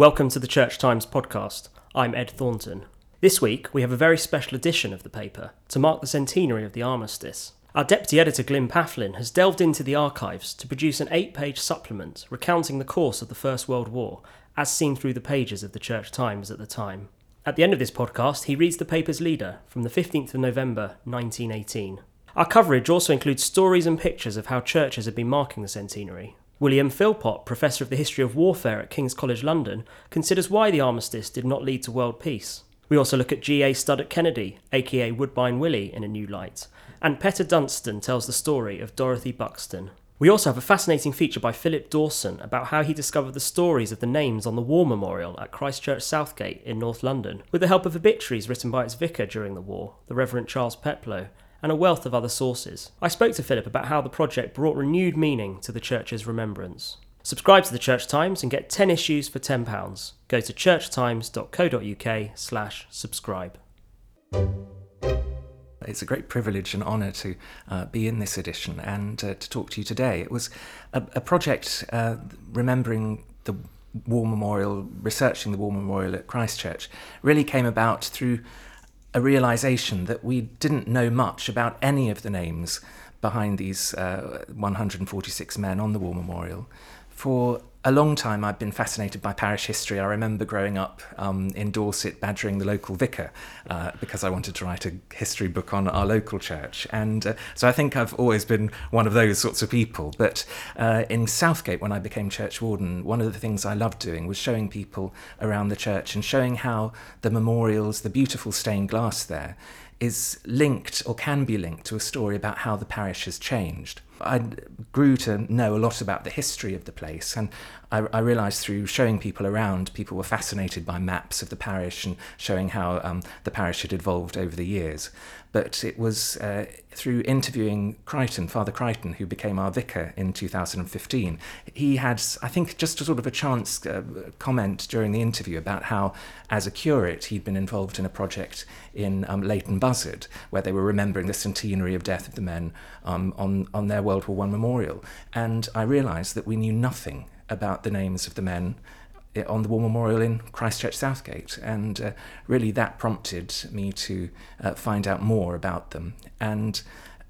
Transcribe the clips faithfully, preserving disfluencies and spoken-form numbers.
Welcome to the Church Times podcast. I'm Ed Thornton. This week, we have a very special edition of the paper to mark the centenary of the armistice. Our deputy editor, Glyn Paflin, has delved into the archives to produce an eight-page supplement recounting the course of the First World War, as seen through the pages of the Church Times at the time. At the end of this podcast, he reads the paper's leader from the fifteenth of November, nineteen eighteen. Our coverage also includes stories and pictures of how churches had been marking the centenary. William Philpott, Professor of the History of Warfare at King's College London, considers why the armistice did not lead to world peace. We also look at G A Studdert Kennedy, aka Woodbine Willie, in a new light, and Peta Dunstan tells the story of Dorothy Buxton. We also have a fascinating feature by Phillip Dawson about how he discovered the stories of the names on the war memorial at Christ Church Southgate in North London, with the help of obituaries written by its vicar during the war, the Reverend Charles Peploe, and a wealth of other sources. I spoke to Philip about how the project brought renewed meaning to the church's remembrance. Subscribe to the Church Times and get ten issues for ten pounds. Go to churchtimes.co.uk slash subscribe. It's a great privilege and honour to uh, be in this edition and uh, to talk to you today. It was a, a project uh, remembering the War Memorial, researching the War Memorial at Christ Church, really came about through a realisation that we didn't know much about any of the names behind these uh, one hundred forty-six men on the War Memorial. For a long time I've been fascinated by parish history. I remember growing up um, in Dorset badgering the local vicar uh, because I wanted to write a history book on our local church. And uh, so I think I've always been one of those sorts of people. But uh, in Southgate, when I became church warden, one of the things I loved doing was showing people around the church and showing how the memorials, the beautiful stained glass there, is linked or can be linked to a story about how the parish has changed. I grew to know a lot about the history of the place, and I, I realised through showing people around, people were fascinated by maps of the parish and showing how um, the parish had evolved over the years. But it was uh, through interviewing Crichton, Father Crichton, who became our vicar in two thousand fifteen. He had, I think, just a sort of a chance uh, comment during the interview about how, as a curate, he'd been involved in a project in um, Leighton Buzzard, where they were remembering the centenary of death of the men um, on, on their World War One memorial. And I realised that we knew nothing about the names of the men on the War Memorial in Christ Church Southgate, and uh, really that prompted me to uh, find out more about them, and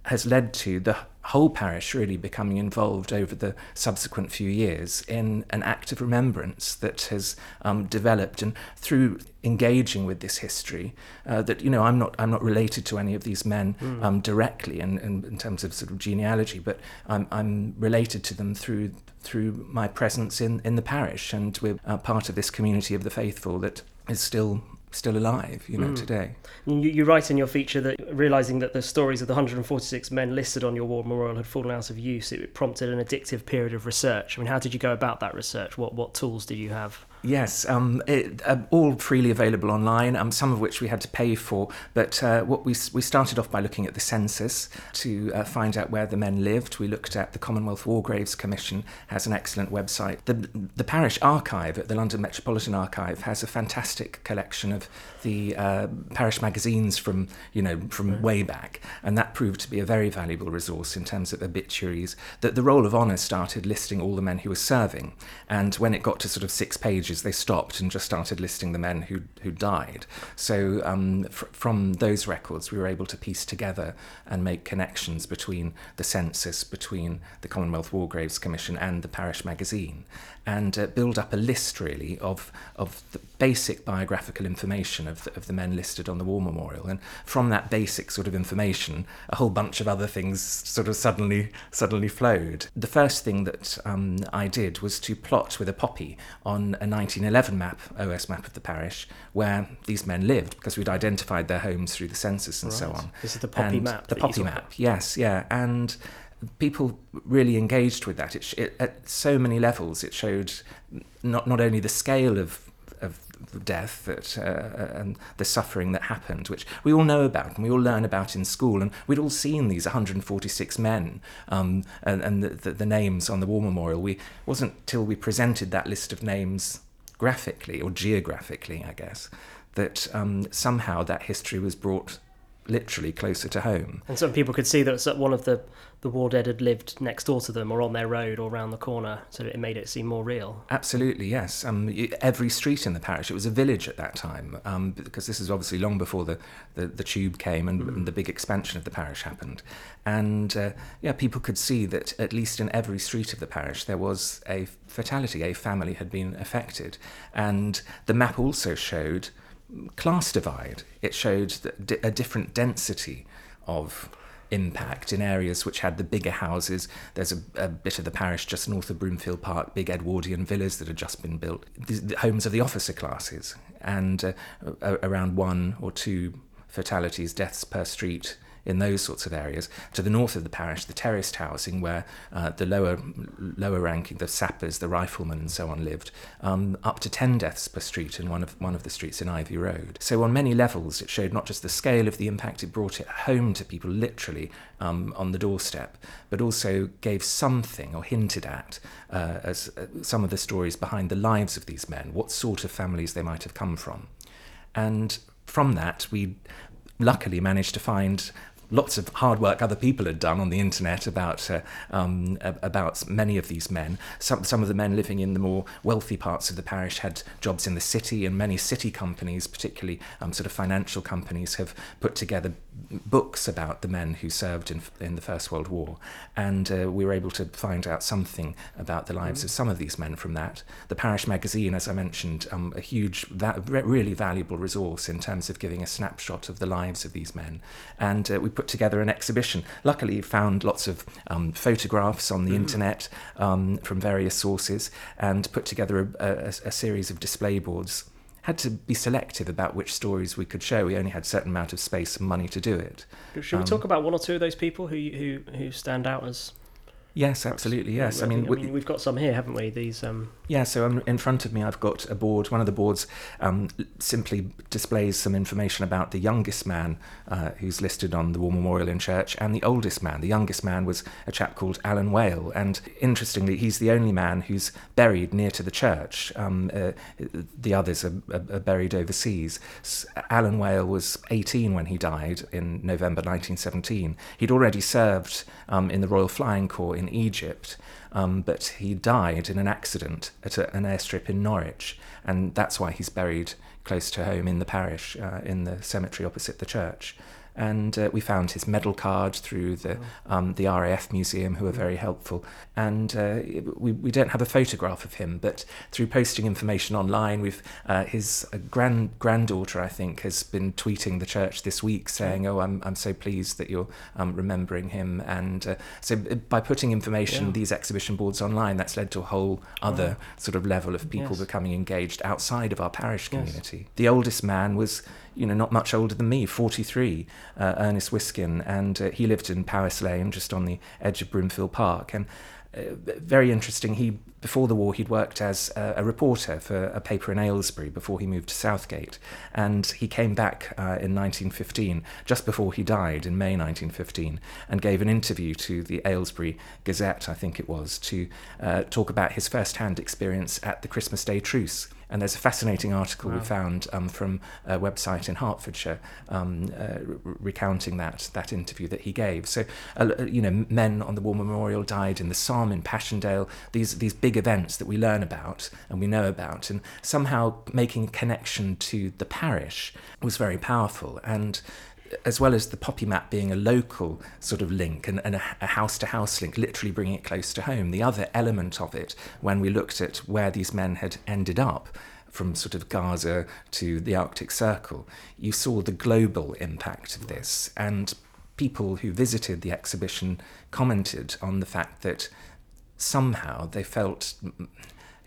has led to the whole parish really becoming involved over the subsequent few years in an act of remembrance that has um, developed, and through engaging with this history uh, that, you know, I'm not I'm not related to any of these men mm. um, directly in, in, in terms of sort of genealogy, but I'm, I'm related to them through through my presence in, in the parish, and we're uh, part of this community of the faithful that is still still alive, you know, mm. today. You, you write in your feature that realising that the stories of the one hundred forty-six men listed on your War Memorial had fallen out of use, it prompted an addictive period of research. I mean, how did you go about that research? What what tools did you have? Yes, um, it, uh, all freely available online, um, some of which we had to pay for, but uh, what we we started off by looking at the census to uh, find out where the men lived. We looked at the Commonwealth War Graves Commission, has an excellent website. The, the parish archive at the London Metropolitan Archive has a fantastic collection of the uh, parish magazines from, you know, from right. way back, and that proved to be a very valuable resource in terms of obituaries. That the Roll of Honour started listing all the men who were serving, and when it got to sort of six pages, they stopped and just started listing the men who who died. So um, fr- from those records, we were able to piece together and make connections between the census, between the Commonwealth War Graves Commission and the parish magazine, and uh, build up a list really of of the basic biographical information of the, of the men listed on the War Memorial. And from that basic sort of information, a whole bunch of other things sort of suddenly suddenly flowed. The first thing that um, I did was to plot with a poppy on a nineteen eleven map, O S map of the parish, where these men lived, because we'd identified their homes through the census and right. so on. This is the poppy and map. The poppy map, yes, yeah. And people really engaged with that. It, it, at so many levels, it showed not not only the scale of of death that, uh, and the suffering that happened, which we all know about and we all learn about in school, and we'd all seen these one hundred forty-six men um, and, and the, the names on the War Memorial. We wasn't till we presented that list of names graphically or geographically, I guess, that um, somehow that history was brought literally closer to home. And some people could see that one of the, the war dead had lived next door to them or on their road or round the corner, so it made it seem more real. Absolutely, yes. Um, every street in the parish, it was a village at that time, um, because this is obviously long before the, the, the tube came and, mm. and the big expansion of the parish happened. And uh, yeah, people could see that at least in every street of the parish there was a fatality, a family had been affected. And the map also showed class divide. It showed a different density of impact in areas which had the bigger houses. There's a, a bit of the parish just north of Broomfield Park, big Edwardian villas that had just been built, the, the homes of the officer classes, and uh, around one or two fatalities, deaths per street in those sorts of areas. To the north of the parish, the terraced housing where uh, the lower lower ranking, the sappers, the riflemen and so on lived, um, up to ten deaths per street in one of one of the streets in Ivy Road. So on many levels it showed not just the scale of the impact, it brought it home to people literally um, on the doorstep, but also gave something or hinted at uh, as uh, some of the stories behind the lives of these men, what sort of families they might have come from. And from that we luckily managed to find lots of hard work other people had done on the internet about uh, um, about many of these men. Some some of the men living in the more wealthy parts of the parish had jobs in the city, and many city companies, particularly um, sort of financial companies, have put together books about the men who served in in the First World War. And uh, we were able to find out something about the lives mm. of some of these men from that. The parish magazine, as I mentioned, um, a huge, va- really valuable resource in terms of giving a snapshot of the lives of these men. And uh, we put together an exhibition. Luckily found lots of um, photographs on the mm. internet um, from various sources, and put together a, a, a series of display boards. Had to be selective about which stories we could show. We only had a certain amount of space and money to do it. Should um, we talk about one or two of those people who who, who stand out as... Yes, absolutely, yes. I mean, I mean, we've got some here, haven't we? These. Um... Yeah, so um, in front of me I've got a board. One of the boards um, simply displays some information about the youngest man uh, who's listed on the War Memorial in Church, and the oldest man. The youngest man was a chap called Alan Whale, and interestingly he's the only man who's buried near to the church. Um, uh, the others are, are, are buried overseas. Alan Whale was eighteen when he died in November nineteen seventeen. He'd already served um, in the Royal Flying Corps in Egypt, um, but he died in an accident at a, an airstrip in Norwich, and that's why he's buried close to home in the parish, uh, in the cemetery opposite the church. And uh, we found his medal card through the um, the R A F Museum, who are very helpful. And uh, we, we don't have a photograph of him, but through posting information online, we've uh, his grand granddaughter, I think, has been tweeting the church this week saying, "Oh, I'm I'm so pleased that you're um, remembering him." And uh, so by putting information, yeah. these exhibition boards online, that's led to a whole other wow. sort of level of people yes. becoming engaged outside of our parish community. Yes. The oldest man was, you know, not much older than me, forty-three, uh, Ernest Whiskin, and uh, he lived in Powis Lane, just on the edge of Broomfield Park. And uh, very interesting, he before the war he'd worked as a, a reporter for a paper in Aylesbury before he moved to Southgate, and he came back uh, in nineteen fifteen, just before he died in May nineteen fifteen, and gave an interview to the Aylesbury Gazette, I think it was, to uh, talk about his first-hand experience at the Christmas Day truce. And there's a fascinating article wow. we found um, from a website in Hertfordshire um, uh, recounting that that interview that he gave. So, uh, you know, men on the War Memorial died in the Somme, in Passchendaele, these, these big events that we learn about and we know about, and somehow making a connection to the parish was very powerful. And as well as the Poppy Map being a local sort of link and, and a house-to-house link, literally bringing it close to home, the other element of it, when we looked at where these men had ended up, from sort of Gaza to the Arctic Circle, you saw the global impact of this. And people who visited the exhibition commented on the fact that somehow they felt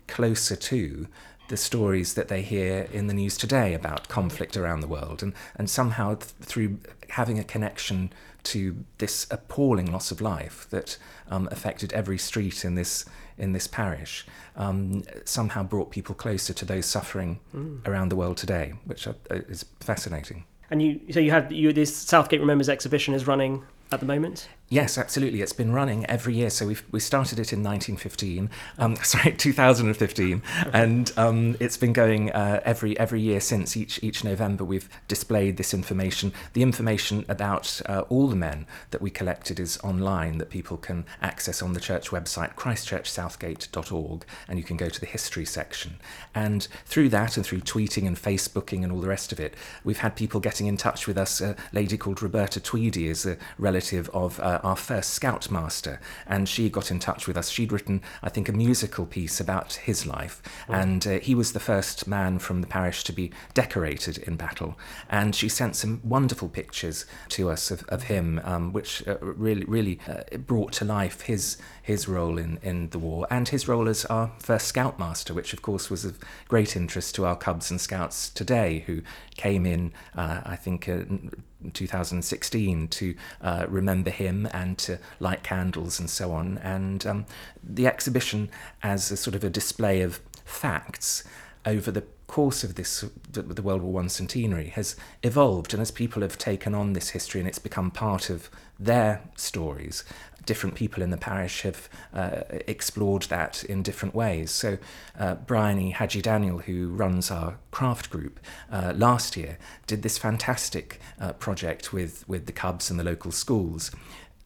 closer to the stories that they hear in the news today about conflict around the world, and, and somehow th- through having a connection to this appalling loss of life that um, affected every street in this in this parish, um, somehow brought people closer to those suffering mm. around the world today, which are, is fascinating. And you, so you had you this Southgate Remembers exhibition is running at the moment? Yes, absolutely. It's been running every year. So we we started it in nineteen fifteen, um, sorry, two thousand fifteen, and um, it's been going uh, every every year since. Each each November we've displayed this information. The information about uh, all the men that we collected is online, that people can access on the church website, christ church southgate dot org, and you can go to the history section. And through that, and through tweeting and Facebooking and all the rest of it, we've had people getting in touch with us. A lady called Roberta Tweedy is a relative of uh, our first scoutmaster, and she got in touch with us. She'd written, I think, a musical piece about his life, mm. and uh, he was the first man from the parish to be decorated in battle, and she sent some wonderful pictures to us of, of him, um, which uh, really really uh, brought to life his his role in, in the war, and his role as our first scoutmaster, which of course was of great interest to our Cubs and Scouts today, who came in, uh, I think, uh, two thousand sixteen to uh, remember him and to light candles and so on. And um, the exhibition, as a sort of a display of facts over the course of this, the World War One centenary, has evolved, and as people have taken on this history and it's become part of their stories, different people in the parish have uh, explored that in different ways. So uh, Bryony Hadji Daniel, who runs our craft group, uh, last year did this fantastic uh, project with, with the Cubs and the local schools,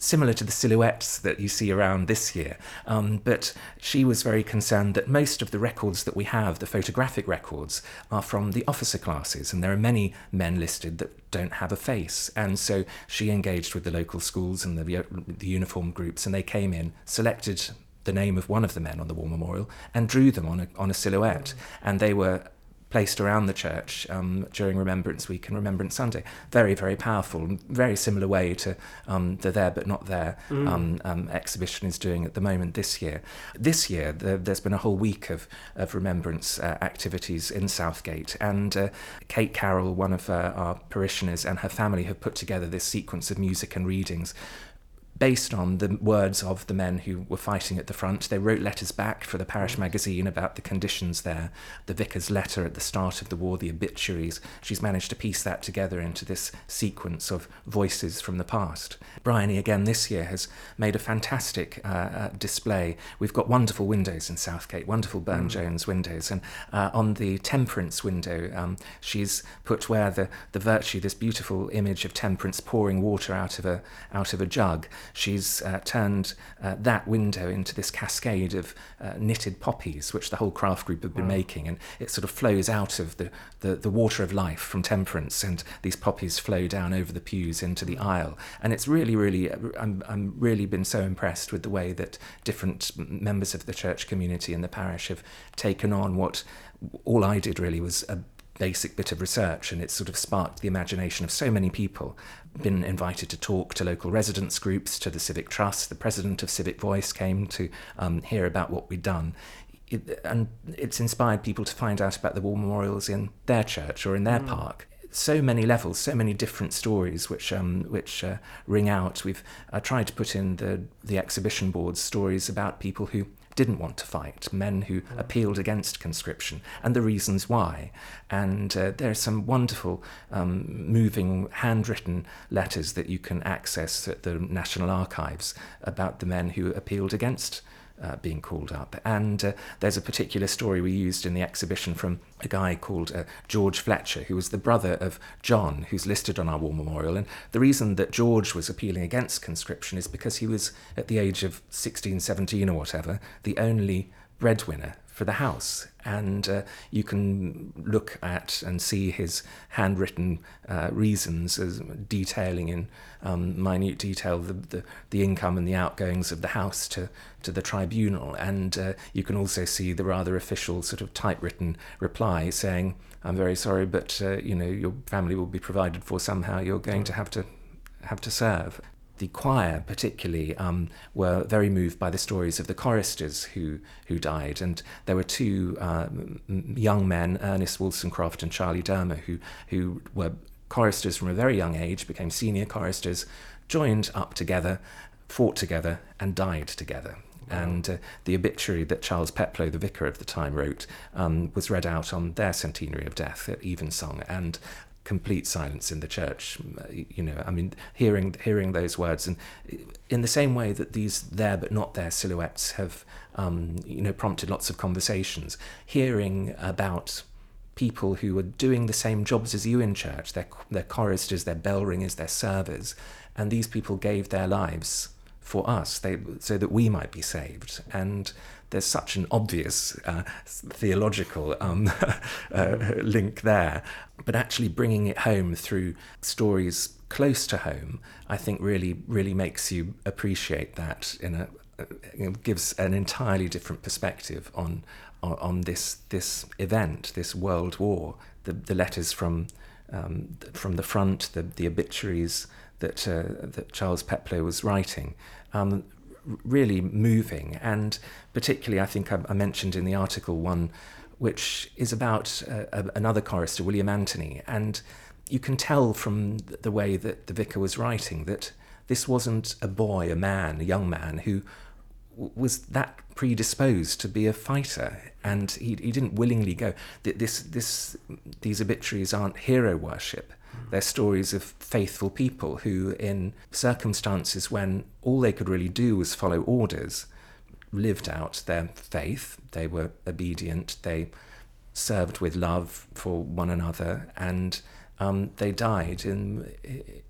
similar to the silhouettes that you see around this year. Um, but she was very concerned that most of the records that we have, the photographic records, are from the officer classes, and there are many men listed that don't have a face. And so she engaged with the local schools and the, the uniform groups, and they came in, selected the name of one of the men on the war memorial and drew them on a, on a silhouette. And they were placed around the church um, during Remembrance Week and Remembrance Sunday. Very, very powerful, very similar way to um, the There But Not There mm. um, um, exhibition is doing at the moment this year. This year, the, there's been a whole week of, of remembrance uh, activities in Southgate, and uh, Kate Carroll, one of uh, our parishioners, and her family have put together this sequence of music and readings based on the words of the men who were fighting at the front. They wrote letters back for the parish magazine about the conditions there, the vicar's letter at the start of the war, the obituaries. She's managed to piece that together into this sequence of voices from the past. Bryony, again this year, has made a fantastic uh, uh, display. We've got wonderful windows in Southgate, wonderful Burne-Jones mm. windows, and uh, on the temperance window, um, she's put where the, the virtue, this beautiful image of temperance pouring water out of a, out of a jug. She's uh, turned uh, that window into this cascade of uh, knitted poppies, which the whole craft group have been wow. making, and it sort of flows out of the, the, the water of life from temperance, and these poppies flow down over the pews into the aisle. And it's really, really, I'm, I'm really been so impressed with the way that different members of the church community and the parish have taken on what all I did really was a basic bit of research, and it's sort of sparked the imagination of so many people. Been invited to talk to local residents groups, to the Civic Trust. The president of Civic Voice came to um, hear about what we'd done. It, and it's inspired people to find out about the war memorials in their church or in their mm. park. So many levels, so many different stories which um, which uh, ring out. We've uh, tried to put in the, the exhibition board's stories about people who didn't want to fight, men who yeah. appealed against conscription, and the reasons why. And uh, there are some wonderful, um, moving, handwritten letters that you can access at the National Archives about the men who appealed against Uh, being called up. And uh, there's a particular story we used in the exhibition from a guy called uh, George Fletcher, who was the brother of John, who's listed on our war memorial. And the reason that George was appealing against conscription is because he was, at the age of sixteen, seventeen or whatever, the only breadwinner for the house. And uh, you can look at and see his handwritten uh, reasons as detailing in um, minute detail the, the, the income and the outgoings of the house to, to the tribunal. And uh, you can also see the rather official sort of typewritten reply saying, "I'm very sorry, but uh, you know, your family will be provided for somehow. You're going to have to have to serve." The choir particularly um, were very moved by the stories of the choristers who who died, and there were two uh, young men, Ernest Wollstonecraft and Charlie Dermer, who who were choristers from a very young age, became senior choristers, joined up together, fought together, and died together. Wow. And uh, the obituary that Charles Peploe, the vicar of the time, wrote um, was read out on their centenary of death at evensong, and complete silence in the church. You know, I mean, hearing hearing those words, and in the same way that these There But Not There silhouettes have, um, you know, prompted lots of conversations, hearing about people who are doing the same jobs as you in church, they're, they're choristers, they're bell ringers, they're servers, and these people gave their lives for us, they, so that we might be saved. And there's such an obvious uh, theological um, uh, link there. But actually bringing it home through stories close to home, I think really, really makes you appreciate that. In a, it gives an entirely different perspective on on, on this this event, this world war. The, the letters from um, from the front, the the obituaries that uh, that Charles Peploe was writing. Um, really moving, and particularly I think I, I mentioned in the article one, which is about uh, another chorister, William Anthony, and you can tell from the way that the vicar was writing that this wasn't a boy, a man, a young man who w- was that predisposed to be a fighter, and he, he didn't willingly go. This, this, these obituaries aren't hero worship. They're stories of faithful people who, in circumstances when all they could really do was follow orders, lived out their faith. They were obedient. They served with love for one another, and um, they died in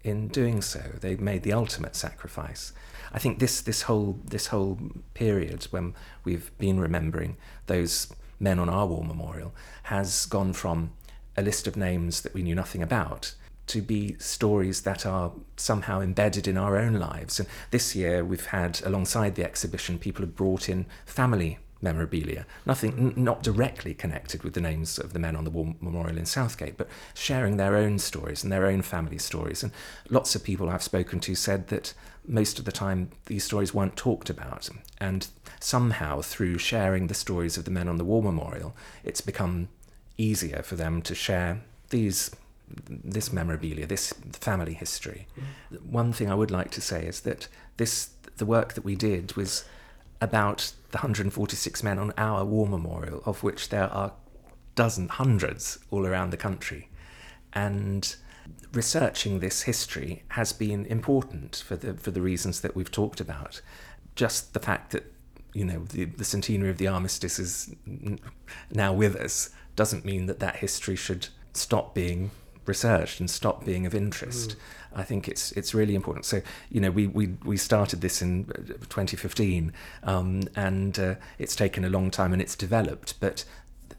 in doing so. They made the ultimate sacrifice. I think this this whole this whole period when we've been remembering those men on our war memorial has gone from a list of names that we knew nothing about to be stories that are somehow embedded in our own lives. And this year we've had, alongside the exhibition, people have brought in family memorabilia, nothing n- not directly connected with the names of the men on the war memorial in Southgate, but sharing their own stories and their own family stories. And lots of people I've spoken to said that most of the time these stories weren't talked about, and somehow through sharing the stories of the men on the war memorial, it's become easier for them to share these this memorabilia, this family history. Mm. One thing I would like to say is that this the work that we did was about the one hundred forty-six men on our war memorial, of which there are dozen, hundreds all around the country. And researching this history has been important for the for the reasons that we've talked about. Just the fact that, you know, the, the centenary of the armistice is now with us doesn't mean that that history should stop being researched and stop being of interest. Mm. I think it's it's really important. So, you know, we we, we started this in twenty fifteen, um, and uh, it's taken a long time and it's developed, but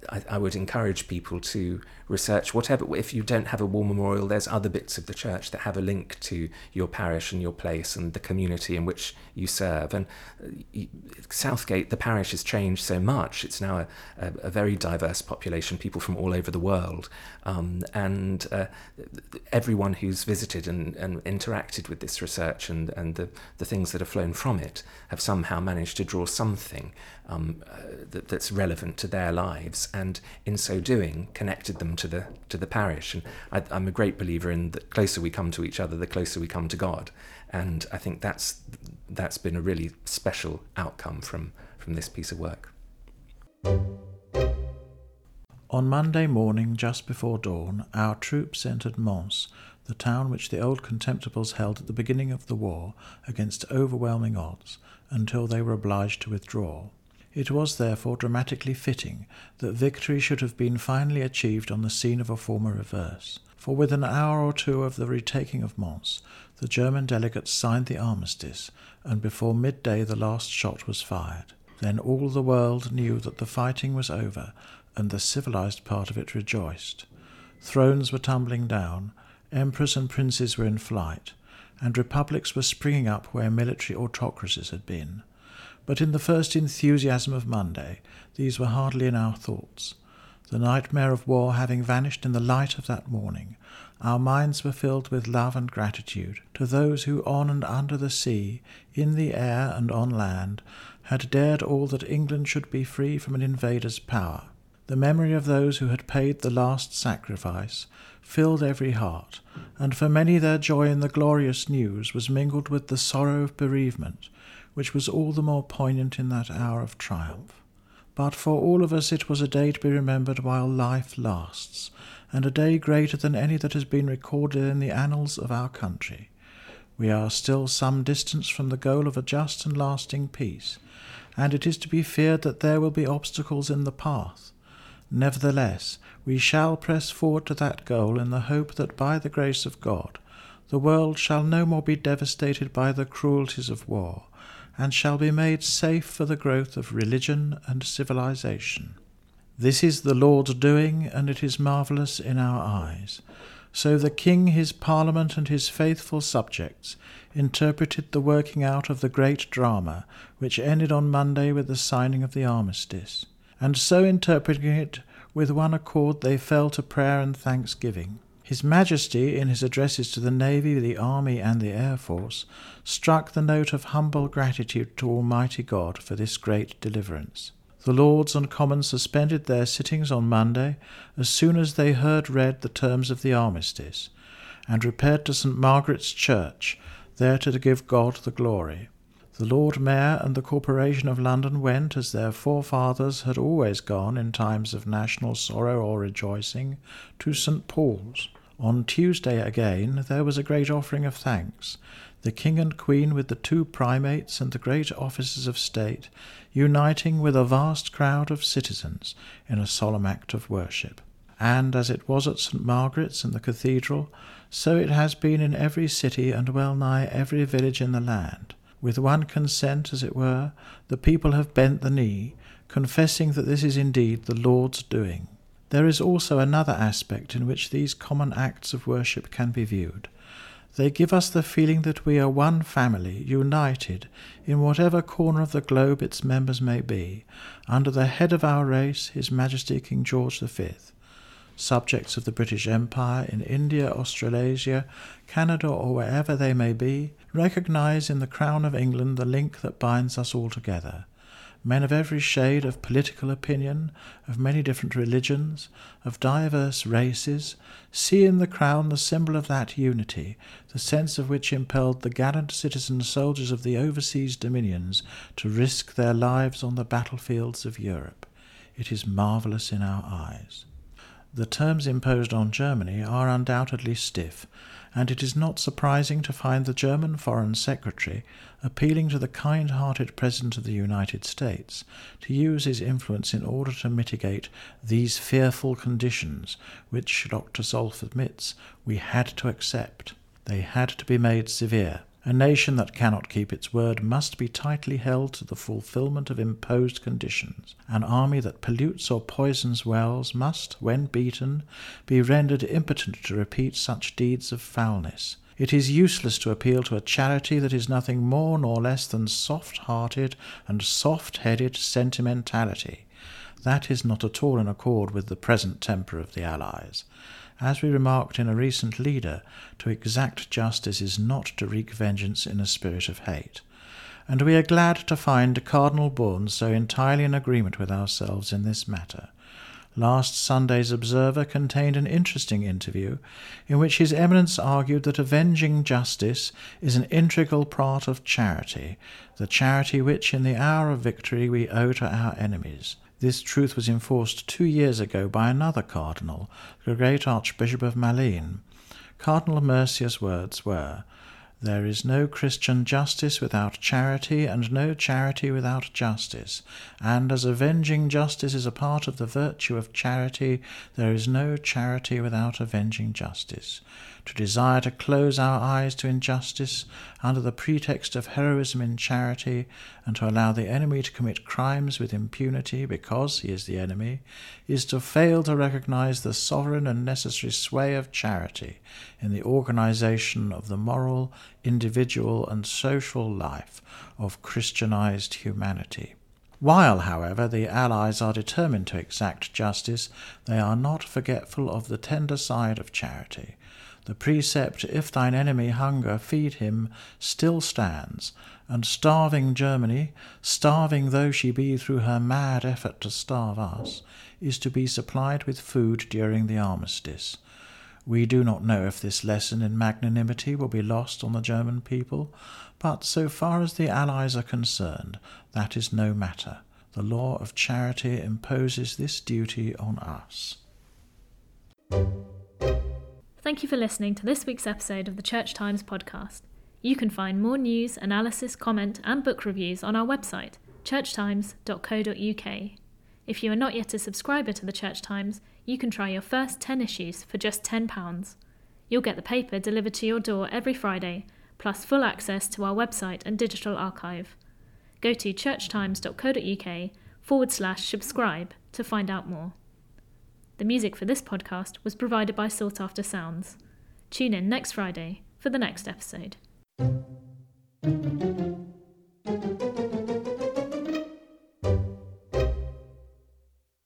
I, I would encourage people to research whatever. If you don't have a war memorial, there's other bits of the church that have a link to your parish and your place and the community in which you serve. And Southgate, the parish has changed so much. It's now a, a, a very diverse population, people from all over the world. Um, and uh, everyone who's visited and, and interacted with this research and, and the, the things that have flown from it have somehow managed to draw something um, uh, that, that's relevant to their lives, and in so doing connected them to the to the parish. And I, I'm a great believer in the closer we come to each other, the closer we come to God, and I think that's that's been a really special outcome from from this piece of work. On Monday morning, just before dawn, our troops entered Mons, the town which the old Contemptibles held at the beginning of the war against overwhelming odds, until they were obliged to withdraw. It was therefore dramatically fitting that victory should have been finally achieved on the scene of a former reverse, for within an hour or two of the retaking of Mons, the German delegates signed the armistice, and before midday the last shot was fired. Then all the world knew that the fighting was over, and the civilized part of it rejoiced. Thrones were tumbling down, emperors and princes were in flight, and republics were springing up where military autocracies had been. But in the first enthusiasm of Monday, these were hardly in our thoughts. The nightmare of war having vanished in the light of that morning, our minds were filled with love and gratitude to those who on and under the sea, in the air and on land, had dared all that England should be free from an invader's power. The memory of those who had paid the last sacrifice filled every heart, and for many their joy in the glorious news was mingled with the sorrow of bereavement, which was all the more poignant in that hour of triumph. But for all of us it was a day to be remembered while life lasts, and a day greater than any that has been recorded in the annals of our country. We are still some distance from the goal of a just and lasting peace, and it is to be feared that there will be obstacles in the path. Nevertheless, we shall press forward to that goal in the hope that by the grace of God, the world shall no more be devastated by the cruelties of war, and shall be made safe for the growth of religion and civilization. This is the Lord's doing, and it is marvellous in our eyes. So the King, his Parliament, and his faithful subjects interpreted the working out of the great drama, which ended on Monday with the signing of the armistice. And so interpreting it, with one accord they fell to prayer and thanksgiving. His Majesty, in his addresses to the Navy, the Army, and the Air Force, struck the note of humble gratitude to Almighty God for this great deliverance. The Lords and Commons suspended their sittings on Monday as soon as they heard read the terms of the armistice, and repaired to Saint Margaret's Church, there to give God the glory. The Lord Mayor and the Corporation of London went, as their forefathers had always gone in times of national sorrow or rejoicing, to Saint Paul's. On Tuesday again there was a great offering of thanks. The King and Queen, with the two primates and the great officers of state, uniting with a vast crowd of citizens in a solemn act of worship. And as it was at Saint Margaret's in the Cathedral, so it has been in every city and well nigh every village in the land. With one consent, as it were, the people have bent the knee, confessing that this is indeed the Lord's doing. There is also another aspect in which these common acts of worship can be viewed. They give us the feeling that we are one family, united, in whatever corner of the globe its members may be, under the head of our race, His Majesty King George the Fifth. Subjects of the British Empire in India, Australasia, Canada, or wherever they may be, recognise in the Crown of England the link that binds us all together. Men of every shade of political opinion, of many different religions, of diverse races, see in the Crown the symbol of that unity, the sense of which impelled the gallant citizen soldiers of the overseas dominions to risk their lives on the battlefields of Europe. It is marvellous in our eyes. The terms imposed on Germany are undoubtedly stiff, and it is not surprising to find the German Foreign Secretary appealing to the kind-hearted President of the United States to use his influence in order to mitigate these fearful conditions, which, Doctor Solf admits, we had to accept. They had to be made severe. A nation that cannot keep its word must be tightly held to the fulfilment of imposed conditions. An army that pollutes or poisons wells must, when beaten, be rendered impotent to repeat such deeds of foulness. It is useless to appeal to a charity that is nothing more nor less than soft-hearted and soft-headed sentimentality. That is not at all in accord with the present temper of the Allies. As we remarked in a recent leader, to exact justice is not to wreak vengeance in a spirit of hate. And we are glad to find Cardinal Bourne so entirely in agreement with ourselves in this matter. Last Sunday's Observer contained an interesting interview in which His Eminence argued that avenging justice is an integral part of charity, the charity which in the hour of victory we owe to our enemies. This truth was enforced two years ago by another cardinal, the great Archbishop of Malines. Cardinal Mercier's words were, "There is no Christian justice without charity, and no charity without justice, and as avenging justice is a part of the virtue of charity, there is no charity without avenging justice. To desire to close our eyes to injustice under the pretext of heroism in charity, and to allow the enemy to commit crimes with impunity because he is the enemy, is to fail to recognize the sovereign and necessary sway of charity in the organization of the moral, individual and social life of Christianized humanity." While, however, the Allies are determined to exact justice, they are not forgetful of the tender side of charity. The precept, "If thine enemy hunger, feed him," still stands, and starving Germany, starving though she be through her mad effort to starve us, is to be supplied with food during the armistice. We do not know if this lesson in magnanimity will be lost on the German people, but so far as the Allies are concerned, that is no matter. The law of charity imposes this duty on us. Thank you for listening to this week's episode of the Church Times podcast. You can find more news, analysis, comment and book reviews on our website, church times dot co dot uk. If you are not yet a subscriber to the Church Times, you can try your first ten issues for just ten pounds. You'll get the paper delivered to your door every Friday, plus full access to our website and digital archive. Go to church times dot co dot uk forward slash subscribe to find out more. The music for this podcast was provided by Sought After Sounds. Tune in next Friday for the next episode.